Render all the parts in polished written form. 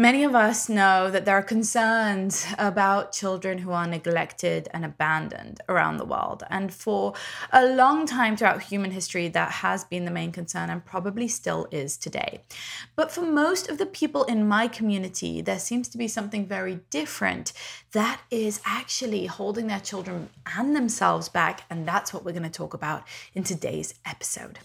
Many of us know that there are concerns about children who are neglected and abandoned around the world. And for a long time throughout human history, that has been the main concern and probably still is today. But for most of the people in my community, there seems to be something very different that is actually holding their children and themselves back. And that's what we're going to talk about in today's episode.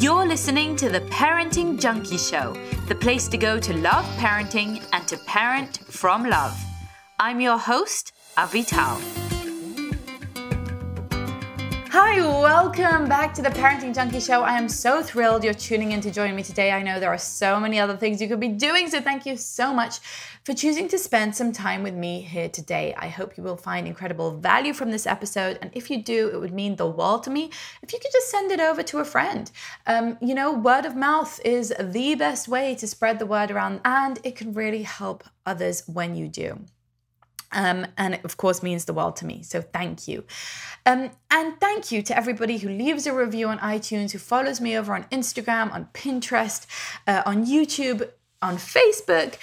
You're listening to The Parenting Junkie Show, the place to go to love parenting and to parent from love. I'm your host, Avital. Hi, welcome back to The Parenting Junkie Show. I am so thrilled you're tuning in to join me today. I know there are so many other things you could be doing, so thank you so much for choosing to spend some time with me here today. I hope you will find incredible value from this episode, and if you do, it would mean the world to me if you could just send it over to a friend. Word of mouth is the best way to spread the word around, and it can really help others when you do. And it, of course, means the world to me. So thank you. And thank you to everybody who leaves a review on iTunes, who follows me over on Instagram, on Pinterest, on YouTube, on Facebook,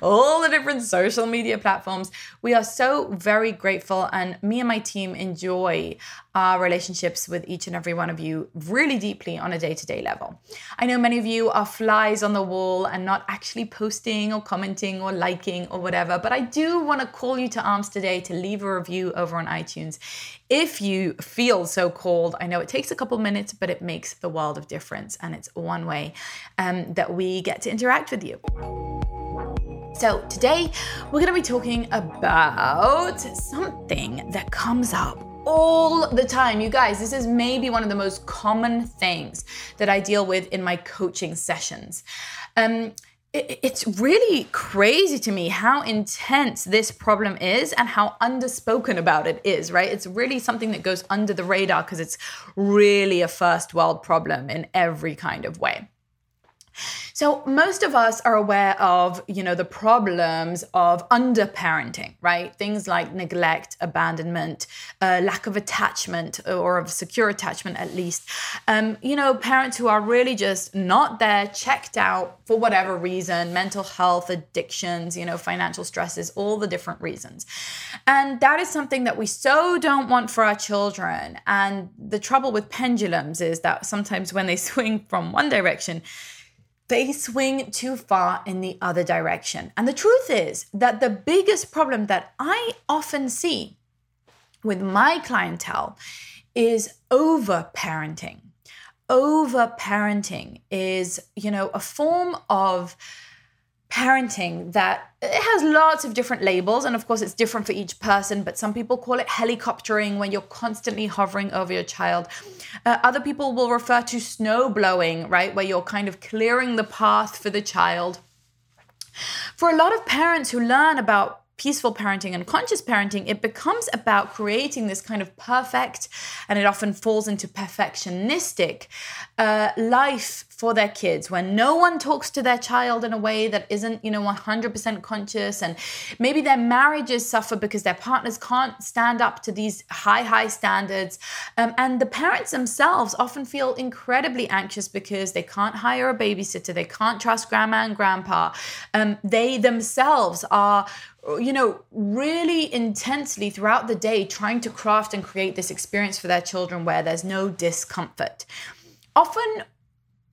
all the different social media platforms. We are so very grateful, and me and my team enjoy our relationships with each and every one of you really deeply on a day-to-day level. I know many of you are flies on the wall and not actually posting or commenting or liking or whatever, but I do want to call you to arms today to leave a review over on iTunes. If you feel so called, I know it takes a couple minutes, but it makes the world of difference, and it's one way that we get to interact with you. So today we're going to be talking about something that comes up all the time. You guys, this is maybe one of the most common things that I deal with in my coaching sessions. It's really crazy to me how intense this problem is and how underspoken about it is, right? It's really something that goes under the radar because it's really a first world problem in every kind of way. So most of us are aware of, the problems of underparenting, right? Things like neglect, abandonment, lack of attachment or of secure attachment at least. Parents who are really just not there, checked out for whatever reason, mental health, addictions, financial stresses, all the different reasons. And that is something that we so don't want for our children. And the trouble with pendulums is that sometimes when they swing from one direction, they swing too far in the other direction. And the truth is that the biggest problem that I often see with my clientele is overparenting. Overparenting is, a form of parenting that it has lots of different labels, and of course it's different for each person, but some people call it helicoptering, when you're constantly hovering over your child. Other people will refer to snow blowing, right, where you're kind of clearing the path for the child. For a lot of parents who learn about peaceful parenting and conscious parenting, it becomes about creating this kind of perfect, and it often falls into perfectionistic life for their kids, where no one talks to their child in a way that isn't, 100% conscious. And maybe their marriages suffer because their partners can't stand up to these high standards. And the parents themselves often feel incredibly anxious because they can't hire a babysitter. They can't trust grandma and grandpa. They themselves are really intensely throughout the day trying to craft and create this experience for their children where there's no discomfort. Often,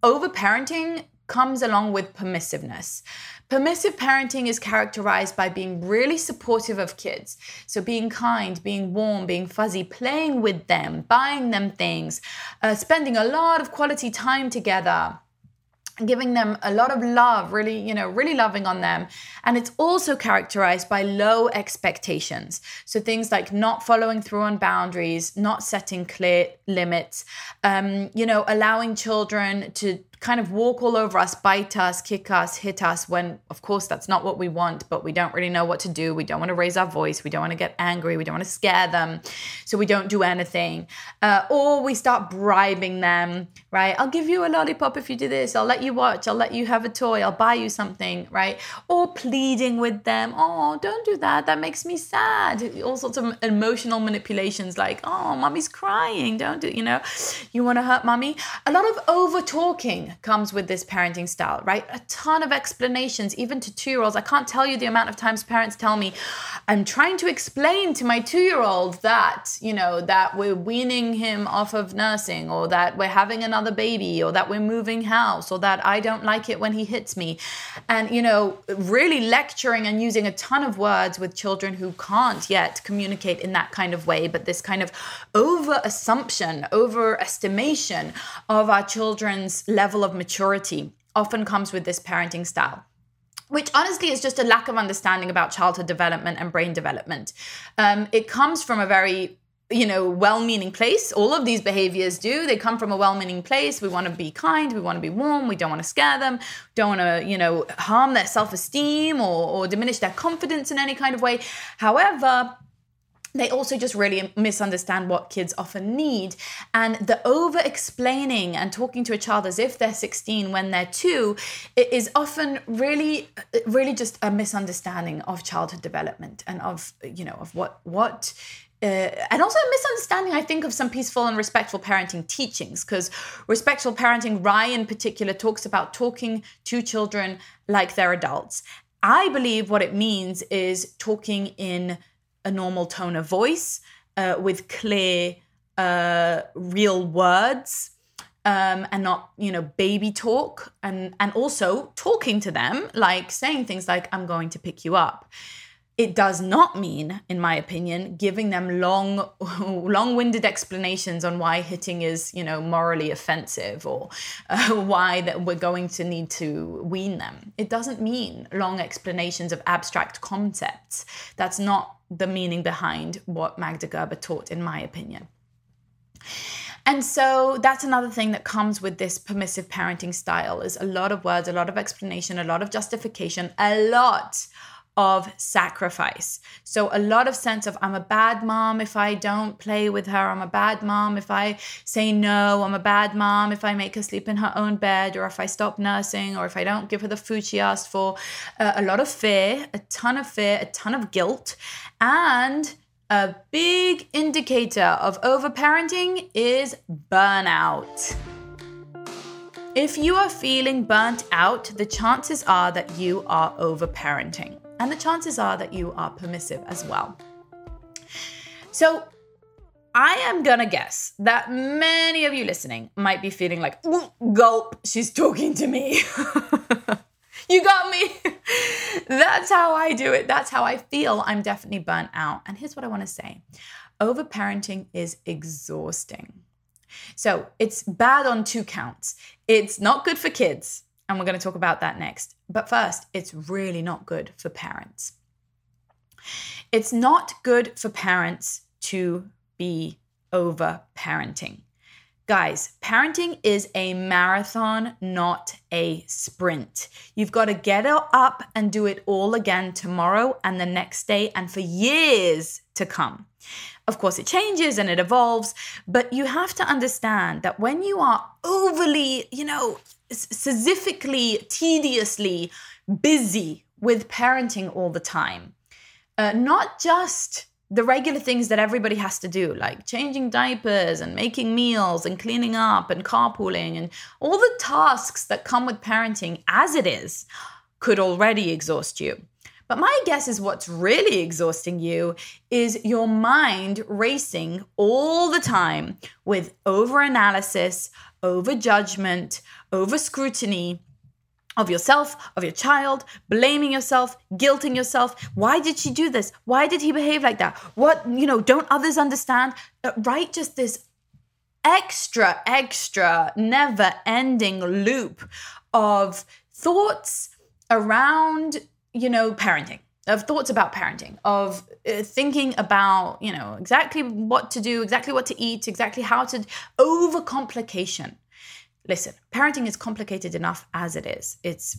overparenting comes along with permissiveness. Permissive parenting is characterized by being really supportive of kids. So being kind, being warm, being fuzzy, playing with them, buying them things, spending a lot of quality time together, giving them a lot of love, really loving on them. And it's also characterized by low expectations. So things like not following through on boundaries, not setting clear limits, allowing children to kind of walk all over us, bite us, kick us, hit us, when of course that's not what we want, but we don't really know what to do. We don't want to raise our voice. We don't want to get angry. We don't want to scare them. So we don't do anything. Or we start bribing them, right? I'll give you a lollipop if you do this. I'll let you watch. I'll let you have a toy. I'll buy you something, right? Or please pleading with them, oh, don't do that, that makes me sad. All sorts of emotional manipulations like, oh, mommy's crying, don't do, you know, you want to hurt mommy. A lot of over-talking comes with this parenting style, right? A ton of explanations, even to two-year-olds. I can't tell you the amount of times parents tell me, I'm trying to explain to my two-year-old that, you know, that we're weaning him off of nursing, or that we're having another baby, or that we're moving house, or that I don't like it when he hits me. And, you know, really lecturing and using a ton of words with children who can't yet communicate in that kind of way. But this kind of over-assumption, overestimation of our children's level of maturity often comes with this parenting style, which honestly is just a lack of understanding about childhood development and brain development. It comes from a very, you know, well-meaning place. All of these behaviors do. They come from a well-meaning place. We want to be kind. We want to be warm. We don't want to scare them. Don't want to, you know, harm their self-esteem or diminish their confidence in any kind of way. However, they also just really misunderstand what kids often need. And the over-explaining and talking to a child as if they're 16 when they're 2, it is often really just a misunderstanding of childhood development and of, you know, of what and also a misunderstanding, I think, of some peaceful and respectful parenting teachings, because respectful parenting, RIE in particular, talks about talking to children like they're adults. I believe what it means is talking in a normal tone of voice, with clear, real words, and not, you know, baby talk, and also talking to them, like saying things like, I'm going to pick you up. It does not mean, in my opinion, giving them long-winded explanations on why hitting is, you know, morally offensive, or why that we're going to need to wean them. It doesn't mean long explanations of abstract concepts. That's not the meaning behind what Magda Gerber taught, in my opinion. And so that's another thing that comes with this permissive parenting style, is a lot of words, a lot of explanation, a lot of justification, a lot of sacrifice. So a lot of sense of, I'm a bad mom if I don't play with her, I'm a bad mom if I say no, I'm a bad mom if I make her sleep in her own bed, or if I stop nursing, or if I don't give her the food she asked for. A lot of fear, a ton of guilt. And a big indicator of overparenting is burnout. If you are feeling burnt out, the chances are that you are overparenting. And the chances are that you are permissive as well. So I am gonna guess that many of you listening might be feeling like, gulp, she's talking to me. You got me. That's how I do it. That's how I feel. I'm definitely burnt out. And here's what I wanna say. Overparenting is exhausting. So it's bad on two counts. It's not good for kids, and we're going to talk about that next. But first, it's really not good for parents. It's not good for parents to be over-parenting. Guys, parenting is a marathon, not a sprint. You've got to get up and do it all again tomorrow and the next day and for years to come. Of course, it changes and it evolves, but you have to understand that when you are overly, you know, Sisyphically, tediously busy with parenting all the time, not just the regular things that everybody has to do, like changing diapers and making meals and cleaning up and carpooling and all the tasks that come with parenting as it is, could already exhaust you. But my guess is what's really exhausting you is your mind racing all the time with over-analysis, over-judgment, over-scrutiny of yourself, of your child, blaming yourself, guilting yourself. Why did she do this? Why did he behave like that? What, you know, don't others understand? Right? Just this extra, never-ending loop of thoughts around, you know, parenting, of thoughts about parenting, of thinking about, you know, exactly what to do, exactly what to eat, exactly how to, overcomplication. Listen, parenting is complicated enough as it is. It's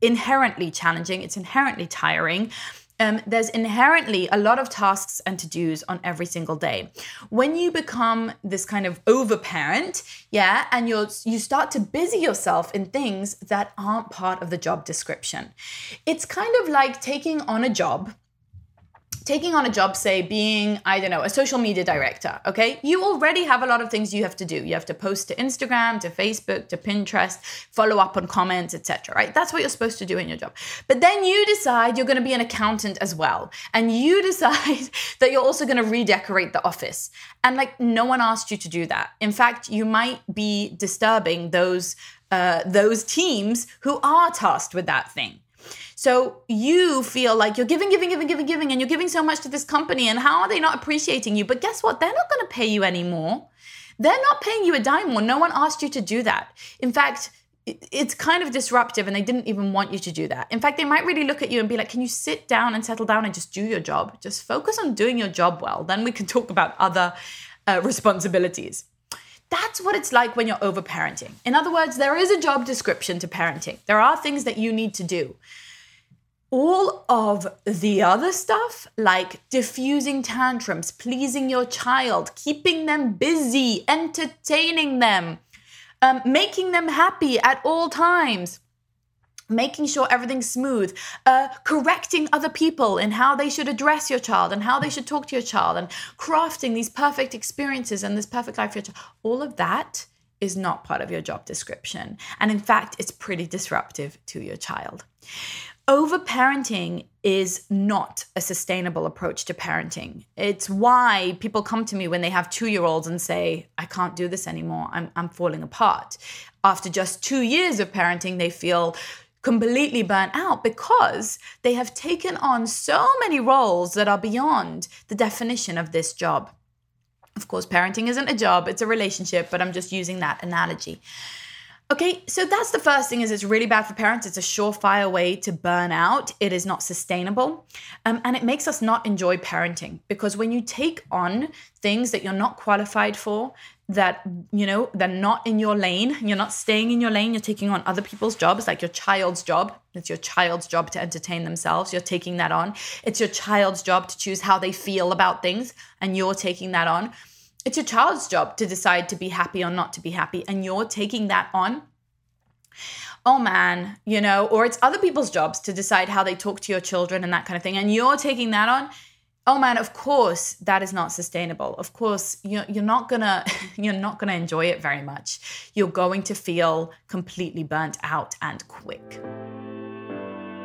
inherently challenging. It's inherently tiring. There's inherently a lot of tasks and to-dos on every single day. When you become this kind of overparent, and you start to busy yourself in things that aren't part of the job description. It's kind of like taking on a job, say being, I don't know, a social media director, okay? You already have a lot of things you have to do. You have to post to Instagram, to Facebook, to Pinterest, follow up on comments, etc., right? That's what you're supposed to do in your job. But then you decide you're going to be an accountant as well. And you decide that you're also going to redecorate the office. And like, no one asked you to do that. In fact, you might be disturbing those teams who are tasked with that thing. So you feel like you're giving, and you're giving so much to this company, and how are they not appreciating you? But guess what? They're not going to pay you anymore. They're not paying you a dime more. No one asked you to do that. In fact, it's kind of disruptive, and they didn't even want you to do that. In fact, they might really look at you and be like, can you sit down and settle down and just do your job? Just focus on doing your job well. Then we can talk about other responsibilities. That's what it's like when you're overparenting. In other words, there is a job description to parenting. There are things that you need to do. All of the other stuff, like diffusing tantrums, pleasing your child, keeping them busy, entertaining them, making them happy at all times, making sure everything's smooth, correcting other people in how they should address your child and how they should talk to your child, and crafting these perfect experiences and this perfect life for your child. All of that is not part of your job description. And in fact, it's pretty disruptive to your child. Overparenting is not a sustainable approach to parenting. It's why people come to me when they have 2-year-olds and say, I can't do this anymore. I'm falling apart. After just 2 years of parenting, they feel completely burnt out because they have taken on so many roles that are beyond the definition of this job. Of course, parenting isn't a job, it's a relationship, but I'm just using that analogy. Okay, so that's the first thing, is it's really bad for parents. It's a surefire way to burn out. It is not sustainable. And it makes us not enjoy parenting, because when you take on things that you're not qualified for, that, you know, they're not in your lane, you're not staying in your lane, you're taking on other people's jobs, like your child's job. It's your child's job to entertain themselves. You're taking that on. It's your child's job to choose how they feel about things, and you're taking that on. It's your child's job to decide to be happy or not to be happy, and you're taking that on. Oh man, you know, or it's other people's jobs to decide how they talk to your children and that kind of thing, and you're taking that on. Oh man, of course that is not sustainable. Of course, you're not gonna enjoy it very much. You're going to feel completely burnt out and quick.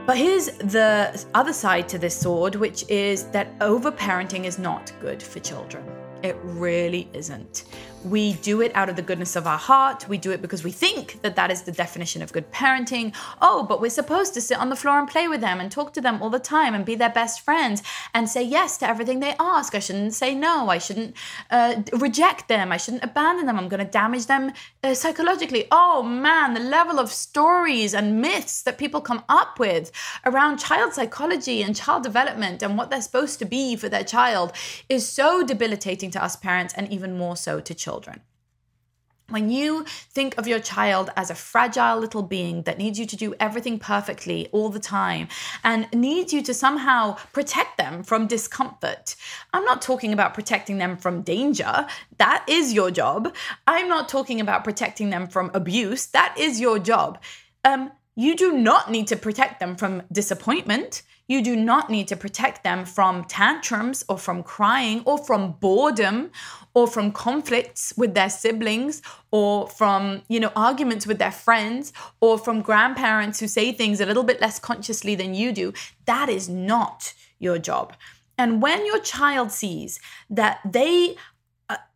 But here's the other side to this sword, which is that overparenting is not good for children. It really isn't. We do it out of the goodness of our heart. We do it because we think that that is the definition of good parenting. Oh, but we're supposed to sit on the floor and play with them and talk to them all the time and be their best friends and say yes to everything they ask. I shouldn't say no. I shouldn't reject them. I shouldn't abandon them. I'm going to damage them psychologically. Oh man, the level of stories and myths that people come up with around child psychology and child development and what they're supposed to be for their child is so debilitating to us parents, and even more so to children. When you think of your child as a fragile little being that needs you to do everything perfectly all the time and needs you to somehow protect them from discomfort. I'm not talking about protecting them from danger. That is your job. I'm not talking about protecting them from abuse. That is your job. You do not need to protect them from disappointment. You do not need to protect them from tantrums or from crying or from boredom or from conflicts with their siblings or from, you know, arguments with their friends or from grandparents who say things a little bit less consciously than you do. That is not your job. And when your child sees that they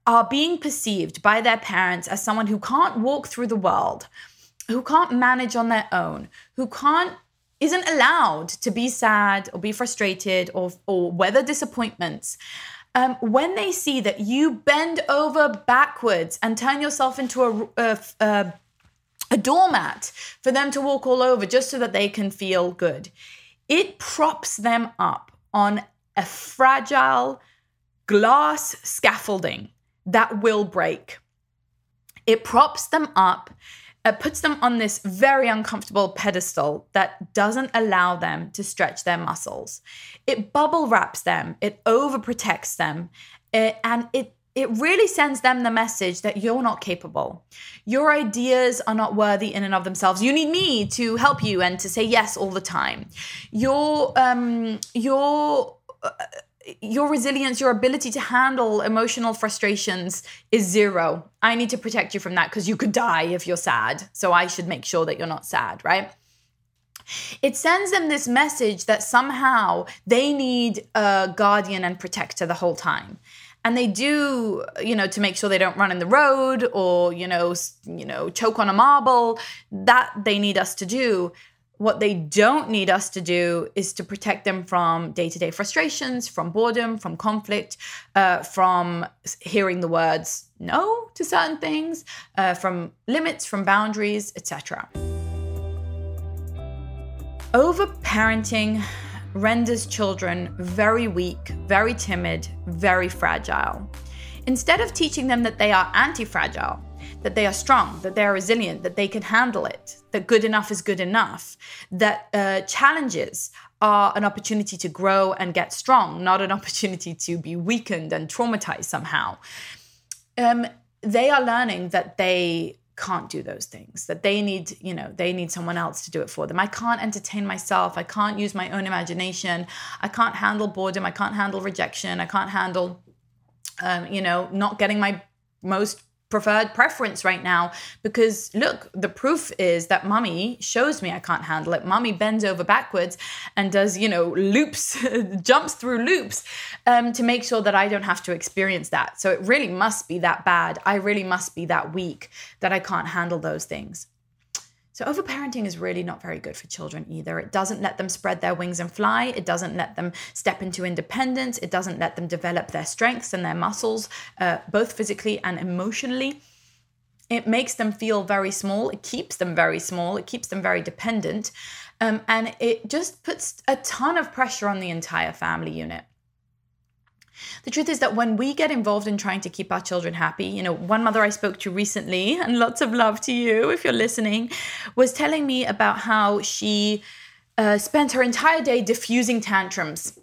are being perceived by their parents as someone who can't walk through the world, who can't manage on their own, who isn't allowed to be sad or be frustrated or weather disappointments. When they see that you bend over backwards and turn yourself into a doormat for them to walk all over just so that they can feel good, it props them up on a fragile glass scaffolding that will break. It props them up puts them on this very uncomfortable pedestal that doesn't allow them to stretch their muscles. It bubble wraps them, it overprotects them, and it really sends them the message that you're not capable. Your ideas are not worthy in and of themselves. You need me to help you and to say yes all the time. Your resilience, your ability to handle emotional frustrations is zero. I need to protect you from that because you could die if you're sad. So I should make sure that you're not sad, right? It sends them this message that somehow they need a guardian and protector the whole time. And they do, to make sure they don't run in the road or, choke on a marble. That they need us to do. What they don't need us to do is to protect them from day-to-day frustrations, from boredom, from conflict, from hearing the words no to certain things, from limits, from boundaries, etc. Overparenting renders children very weak, very timid, very fragile. Instead of teaching them that they are anti-fragile, that they are strong, that they are resilient, that they can handle it, that good enough is good enough, that challenges are an opportunity to grow and get strong, not an opportunity to be weakened and traumatized somehow. They are learning that they can't do those things, that they need, they need someone else to do it for them. I can't entertain myself. I can't use my own imagination. I can't handle boredom. I can't handle rejection. I can't handle, not getting my most preferred preference right now, because look, the proof is that mommy shows me I can't handle it. Mommy bends over backwards and does, loops, jumps through loops to make sure that I don't have to experience that. So it really must be that bad. I really must be that weak that I can't handle those things. So overparenting is really not very good for children either. It doesn't let them spread their wings and fly. It doesn't let them step into independence. It doesn't let them develop their strengths and their muscles, both physically and emotionally. It makes them feel very small. It keeps them very small. It keeps them very dependent. And it just puts a ton of pressure on the entire family unit. The truth is that when we get involved in trying to keep our children happy, one mother I spoke to recently, and lots of love to you if you're listening, was telling me about how she spent her entire day diffusing tantrums.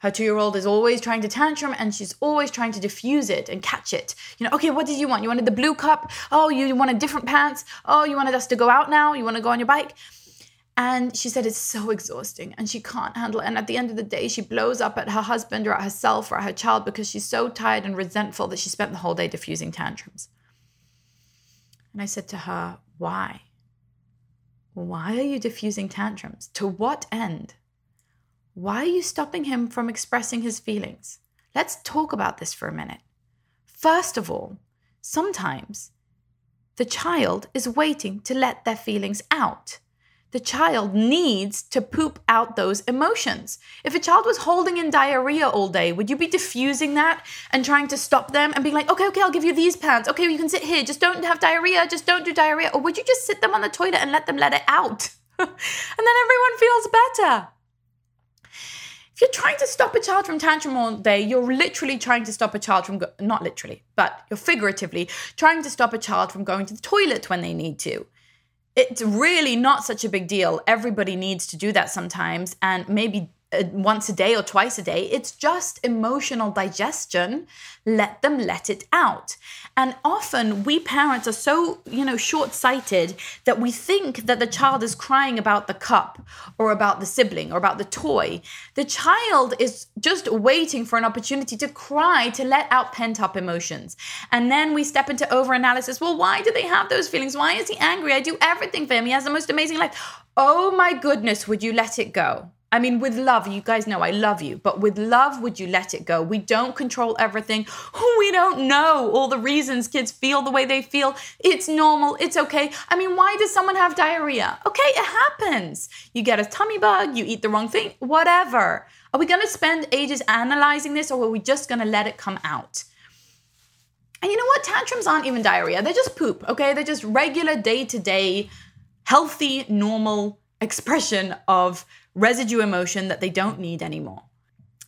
Her 2-year-old is always trying to tantrum and she's always trying to diffuse it and catch it. Okay, what did you want? You wanted the blue cup? Oh, you wanted different pants? Oh, you wanted us to go out now? You want to go on your bike? And she said it's so exhausting and she can't handle it. And at the end of the day, she blows up at her husband or at herself or at her child because she's so tired and resentful that she spent the whole day diffusing tantrums. And I said to her, why? Why are you diffusing tantrums? To what end? Why are you stopping him from expressing his feelings? Let's talk about this for a minute. First of all, sometimes the child is waiting to let their feelings out. The child needs to poop out those emotions. If a child was holding in diarrhea all day, would you be diffusing that and trying to stop them and being like, okay, I'll give you these pants. Okay, you can sit here. Just don't have diarrhea. Just don't do diarrhea. Or would you just sit them on the toilet and let them let it out? And then everyone feels better. If you're trying to stop a child from tantrum all day, you're literally trying to stop a child from, not literally, but you're figuratively trying to stop a child from going to the toilet when they need to. It's really not such a big deal. Everybody needs to do that sometimes, and maybe once a day or twice a day. It's just emotional digestion. Let them let it out. And often we parents are so, short-sighted that we think that the child is crying about the cup or about the sibling or about the toy. The child is just waiting for an opportunity to cry, to let out pent-up emotions. And then we step into over-analysis. Well, why do they have those feelings? Why is he angry? I do everything for him. He has the most amazing life. Oh my goodness, would you let it go? I mean, with love, you guys know I love you, but with love, would you let it go? We don't control everything. We don't know all the reasons kids feel the way they feel. It's normal. It's okay. I mean, why does someone have diarrhea? Okay, it happens. You get a tummy bug, you eat the wrong thing, whatever. Are we going to spend ages analyzing this, or are we just going to let it come out? And you know what? Tantrums aren't even diarrhea. They're just poop, okay? They're just regular day-to-day, healthy, normal expression of residue emotion that they don't need anymore.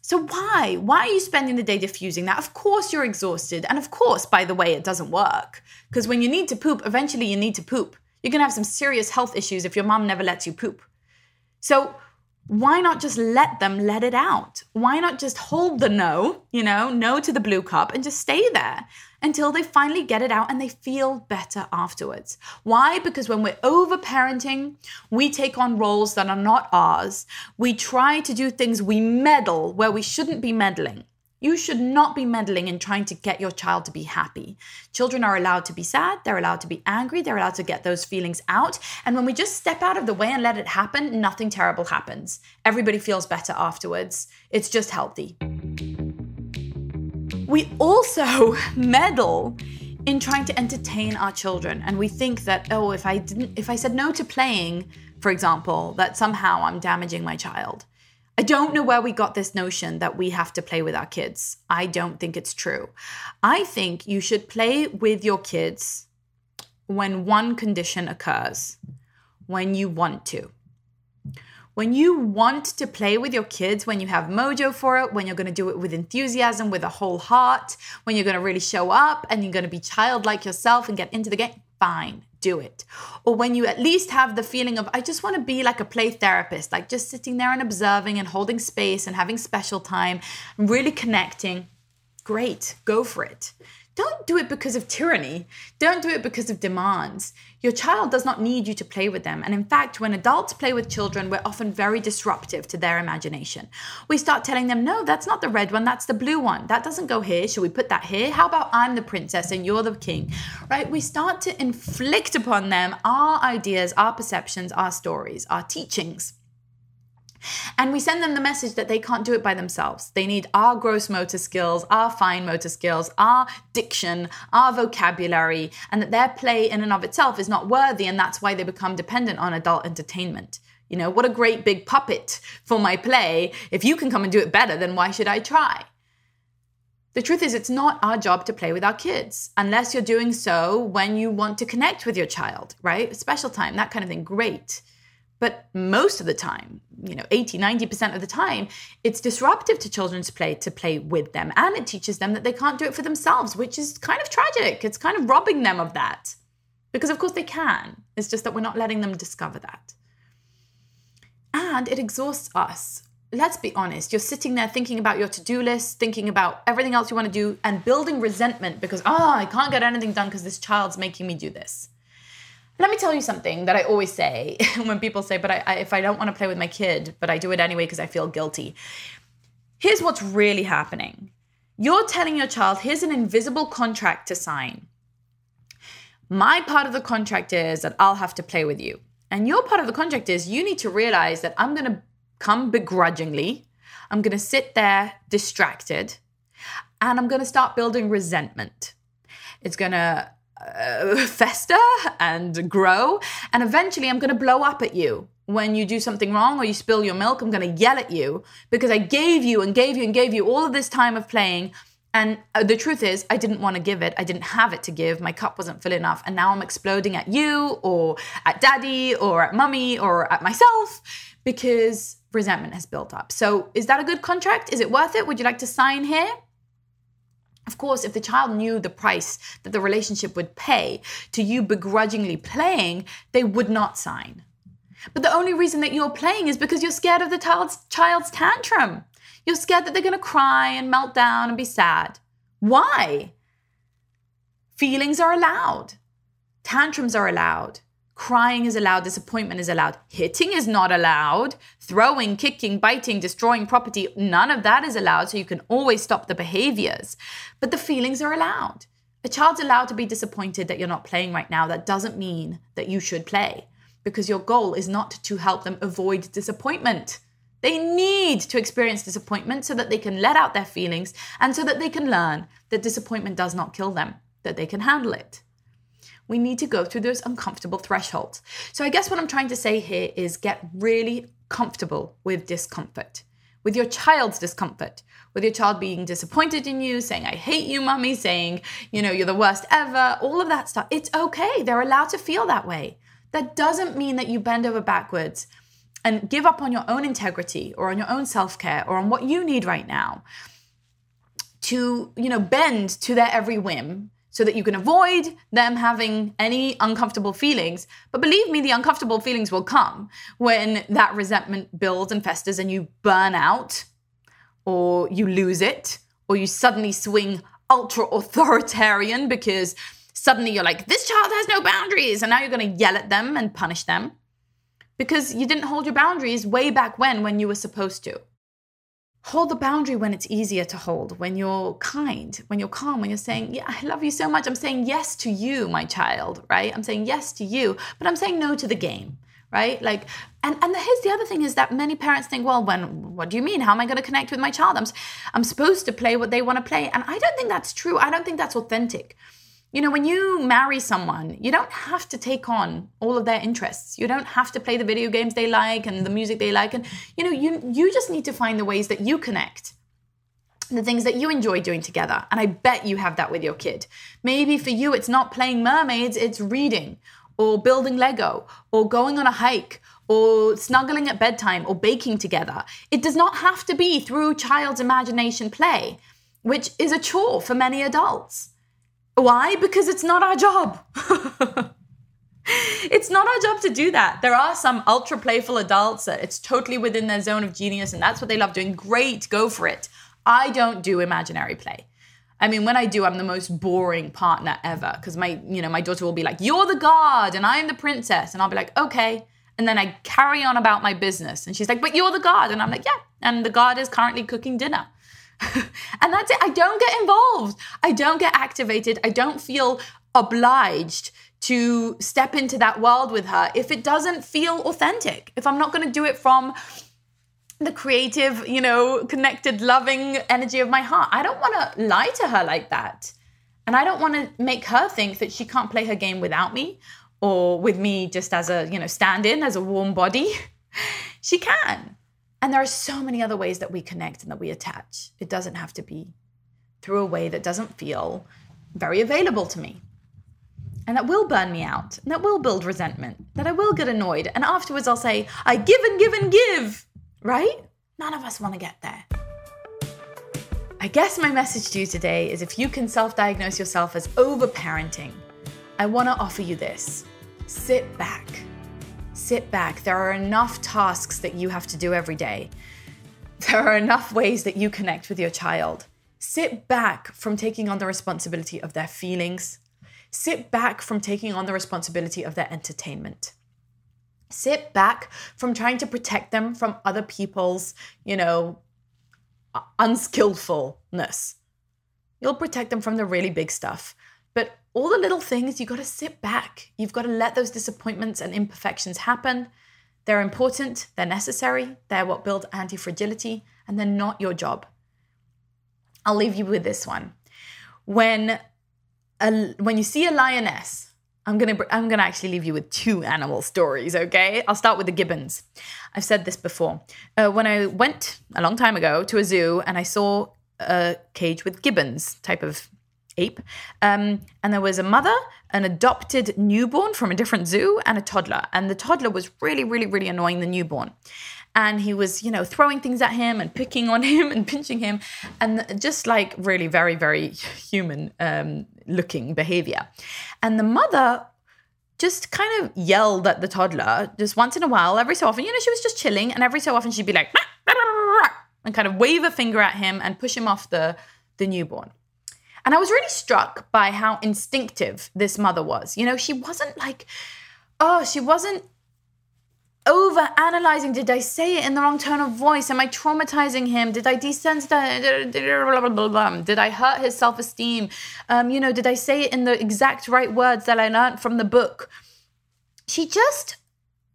So why? Why are you spending the day diffusing that? Of course you're exhausted. And of course, by the way, it doesn't work. Because when you need to poop, eventually you need to poop. You're going to have some serious health issues if your mom never lets you poop. So why not just let them let it out? Why not just hold the no, no to the blue cup and just stay there until they finally get it out and they feel better afterwards? Why? Because when we're over-parenting, we take on roles that are not ours. We try to do things, we meddle where we shouldn't be meddling. You should not be meddling in trying to get your child to be happy. Children are allowed to be sad. They're allowed to be angry. They're allowed to get those feelings out. And when we just step out of the way and let it happen, nothing terrible happens. Everybody feels better afterwards. It's just healthy. We also meddle in trying to entertain our children. And we think that, oh, if I said no to playing, for example, that somehow I'm damaging my child. I don't know where we got this notion that we have to play with our kids. I don't think it's true. I think you should play with your kids when one condition occurs, when you want to. When you want to play with your kids, when you have mojo for it, when you're going to do it with enthusiasm, with a whole heart, when you're going to really show up and you're going to be childlike yourself and get into the game, fine. Do it. Or when you at least have the feeling of, I just want to be like a play therapist, like just sitting there and observing and holding space and having special time and really connecting. Great, go for it. Don't do it because of tyranny. Don't do it because of demands. Your child does not need you to play with them. And in fact, when adults play with children, we're often very disruptive to their imagination. We start telling them, no, that's not the red one, that's the blue one. That doesn't go here. Should we put that here? How about I'm the princess and you're the king, right? We start to inflict upon them our ideas, our perceptions, our stories, our teachings. And we send them the message that they can't do it by themselves. They need our gross motor skills, our fine motor skills, our diction, our vocabulary, and that their play in and of itself is not worthy, and that's why they become dependent on adult entertainment. You know, what a great big puppet for my play. If you can come and do it better, then why should I try? The truth is, it's not our job to play with our kids, unless you're doing so when you want to connect with your child, right? Special time, that kind of thing, great. But most of the time, 80, 90% of the time, it's disruptive to children's play to play with them. And it teaches them that they can't do it for themselves, which is kind of tragic. It's kind of robbing them of that. Because of course they can. It's just that we're not letting them discover that. And it exhausts us. Let's be honest. You're sitting there thinking about your to-do list, thinking about everything else you want to do, and building resentment because, oh, I can't get anything done because this child's making me do this. Let me tell you something that I always say when people say, but if I don't want to play with my kid, but I do it anyway because I feel guilty. Here's what's really happening. You're telling your child, here's an invisible contract to sign. My part of the contract is that I'll have to play with you. And your part of the contract is you need to realize that I'm going to come begrudgingly. I'm going to sit there distracted. And I'm going to start building resentment. It's going to fester and grow, and eventually I'm going to blow up at you when you do something wrong or you spill your milk. I'm going to yell at you because I gave you and gave you and gave you all of this time of playing, and the truth is I didn't want to give it. I didn't have it to give. My cup wasn't full enough, and now I'm exploding at you or at daddy or at mummy or at myself because resentment has built up. So is that a good contract? Is it worth it? Would you like to sign here? Of course, if the child knew the price that the relationship would pay to you begrudgingly playing, they would not sign. But the only reason that you're playing is because you're scared of the child's tantrum. You're scared that they're going to cry and melt down and be sad. Why? Feelings are allowed. Tantrums are allowed. Crying is allowed. Disappointment is allowed. Hitting is not allowed. Throwing, kicking, biting, destroying property, none of that is allowed. So you can always stop the behaviors. But the feelings are allowed. A child's allowed to be disappointed that you're not playing right now. That doesn't mean that you should play, because your goal is not to help them avoid disappointment. They need to experience disappointment so that they can let out their feelings and so that they can learn that disappointment does not kill them, that they can handle it. We need to go through those uncomfortable thresholds. So I guess what I'm trying to say here is get really comfortable with discomfort, with your child's discomfort, with your child being disappointed in you, saying, I hate you, mommy, saying, you're the worst ever, all of that stuff. It's okay. They're allowed to feel that way. That doesn't mean that you bend over backwards and give up on your own integrity or on your own self-care or on what you need right now to, bend to their every whim. so that you can avoid them having any uncomfortable feelings. But believe me, the uncomfortable feelings will come when that resentment builds and festers and you burn out or you lose it or you suddenly swing ultra authoritarian because suddenly you're like, this child has no boundaries. And now you're going to yell at them and punish them because you didn't hold your boundaries way back when you were supposed to. Hold the boundary when it's easier to hold, when you're kind, when you're calm, when you're saying, yeah, I love you so much. I'm saying yes to you, my child, right? I'm saying yes to you, but I'm saying no to the game, right? Like, and here's the other thing is that many parents think, well, what do you mean? How am I going to connect with my child? I'm supposed to play what they want to play. And I don't think that's true. I don't think that's authentic. You know, when you marry someone, you don't have to take on all of their interests. You don't have to play the video games they like and the music they like. And, you know, you just need to find the ways that you connect, the things that you enjoy doing together. And I bet you have that with your kid. Maybe for you, it's not playing mermaids, it's reading or building Lego or going on a hike or snuggling at bedtime or baking together. It does not have to be through child's imagination play, which is a chore for many adults. Why? Because it's not our job. It's not our job to do that. There are some ultra playful adults that it's totally within their zone of genius and that's what they love doing. Great, go for it. I don't do imaginary play. I mean, when I do, I'm the most boring partner ever because my daughter will be like, you're the god and I'm the princess. And I'll be like, okay. And then I carry on about my business. And she's like, but you're the god. And I'm like, yeah. And the god is currently cooking dinner. And that's it. I don't get involved. I don't get activated. I don't feel obliged to step into that world with her if it doesn't feel authentic, if I'm not going to do it from the creative, you know, connected, loving energy of my heart. I don't want to lie to her like that. And I don't want to make her think that she can't play her game without me or with me just as a, you know, stand-in, as a warm body. She can. And there are so many other ways that we connect and that we attach. It doesn't have to be through a way that doesn't feel very available to me. And that will burn me out. And that will build resentment. That I will get annoyed. And afterwards I'll say, I give and give and give, right? None of us want to get there. I guess my message to you today is if you can self-diagnose yourself as overparenting, I want to offer you this. Sit back. Sit back. There are enough tasks that you have to do every day. There are enough ways that you connect with your child. Sit back from taking on the responsibility of their feelings. Sit back from taking on the responsibility of their entertainment. Sit back from trying to protect them from other people's, you know, unskillfulness. You'll protect them from the really big stuff. But all the little things, you've got to sit back. You've got to let those disappointments and imperfections happen. They're important. They're necessary. They're what build anti-fragility, and they're not your job. I'll leave you with this one. When you see a lioness, I'm gonna actually leave you with two animal stories, okay? I'll start with the gibbons. I've said this before. When I went a long time ago to a zoo, and I saw a cage with gibbons, type of ape. And there was a mother, an adopted newborn from a different zoo, and a toddler. And the toddler was really, really, really annoying the newborn. And he was, you know, throwing things at him and picking on him and pinching him. And just like really very, very human looking behavior. And the mother just kind of yelled at the toddler just once in a while, every so often. You know, she was just chilling. And every so often she'd be like, and kind of wave a finger at him and push him off the newborn. And I was really struck by how instinctive this mother was. You know, she wasn't like, oh, she wasn't over-analyzing. Did I say it in the wrong tone of voice? Am I traumatizing him? Did I desensitize? Did I hurt his self-esteem? You know, did I say it in the exact right words that I learned from the book? She just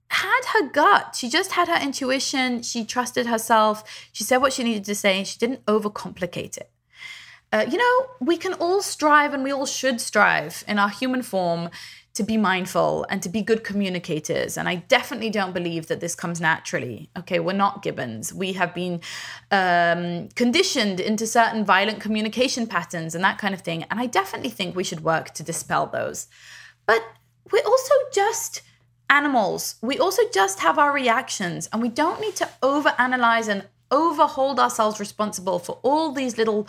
had her gut. She just had her intuition. She trusted herself. She said what she needed to say. She didn't overcomplicate it. You know, we can all strive and we all should strive in our human form to be mindful and to be good communicators. And I definitely don't believe that this comes naturally. Okay, we're not gibbons. We have been conditioned into certain violent communication patterns and that kind of thing. And I definitely think we should work to dispel those. But we're also just animals. We also just have our reactions and we don't need to overanalyze and overhold ourselves responsible for all these little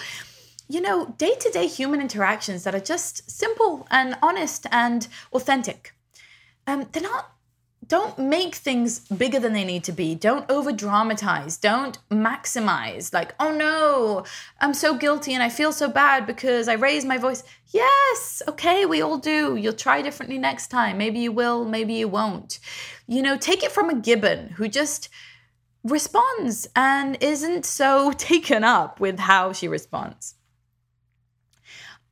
you know, day-to-day human interactions that are just simple and honest and authentic. Don't make things bigger than they need to be. Don't over-dramatize. Don't maximize. Like, oh no, I'm so guilty and I feel so bad because I raised my voice. Yes, okay, we all do. You'll try differently next time. Maybe you will, maybe you won't. You know, take it from a gibbon who just responds and isn't so taken up with how she responds.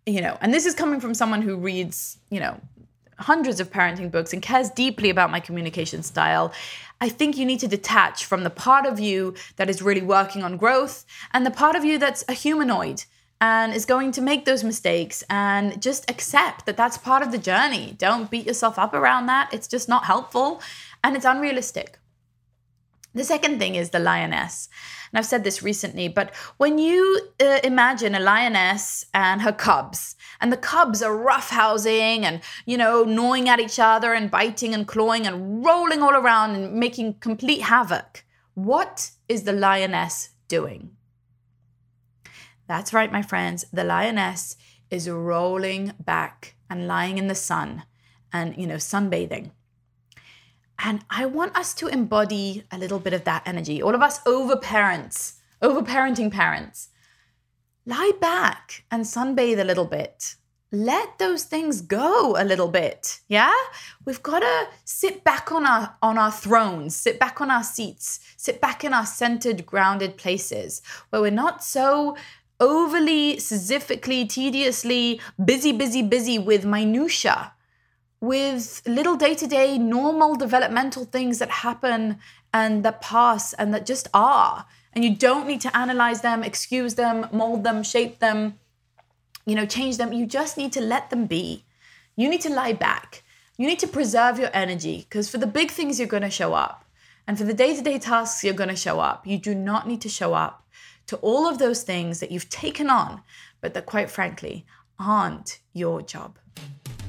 You know, and this is coming from someone who reads, you know, hundreds of parenting books and cares deeply about my communication style. I think you need to detach from the part of you that is really working on growth and the part of you that's a humanoid and is going to make those mistakes, and just accept that that's part of the journey. Don't beat yourself up around that. It's just not helpful and it's unrealistic. The second thing is the lioness. And I've said this recently, but when you imagine a lioness and her cubs, and the cubs are roughhousing and, you know, gnawing at each other and biting and clawing and rolling all around and making complete havoc, what is the lioness doing? That's right, my friends. The lioness is rolling back and lying in the sun and, you know, sunbathing. And I want us to embody a little bit of that energy. All of us overparents, overparenting parents, lie back and sunbathe a little bit. Let those things go a little bit, yeah? We've got to sit back on our thrones, sit back on our seats, sit back in our centered, grounded places where we're not so overly, specifically, tediously busy with minutia, with little day-to-day normal developmental things that happen and that pass and that just are. And you don't need to analyze them, excuse them, mold them, shape them, you know, change them. You just need to let them be. You need to lie back. You need to preserve your energy, because for the big things, you're going to show up. And for the day-to-day tasks, you're going to show up. You do not need to show up to all of those things that you've taken on, but that quite frankly, aren't your job.